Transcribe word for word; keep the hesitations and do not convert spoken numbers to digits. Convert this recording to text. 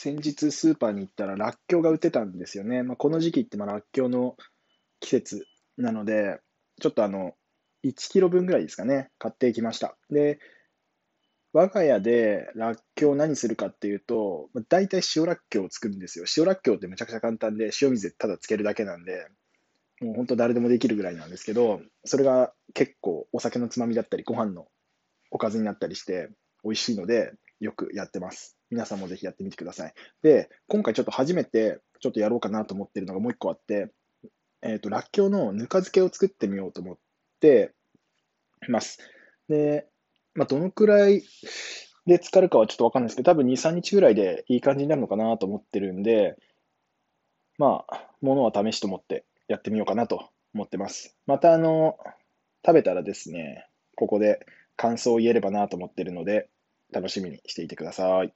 先日スーパーに行ったららっきょうが売ってたんですよね。まあ、この時期ってまあらっきょうの季節なので、ちょっとあのいちキロぶんぐらいですかね、買ってきました。で、我が家でらっきょう何するかっていうと、だいたい塩らっきょうを作るんですよ。塩らっきょうってめちゃくちゃ簡単で、塩水でただつけるだけなんで、もう本当誰でもできるぐらいなんですけど、それが結構お酒のつまみだったり、ご飯のおかずになったりして美味しいので、よくやってます。皆さんもぜひやってみてください。で、今回ちょっと初めてちょっとやろうかなと思ってるのがもう一個あって、えっと、らっきょうのぬか漬けを作ってみようと思ってます。で、まあ、どのくらいで浸かるかはちょっとわかんないですけど、多分に、さんにちぐらいでいい感じになるのかなと思ってるんで、まあ、ものは試しと思ってやってみようかなと思ってます。また、あの、食べたらですね、ここで感想を言えればなと思ってるので、楽しみにしていてください。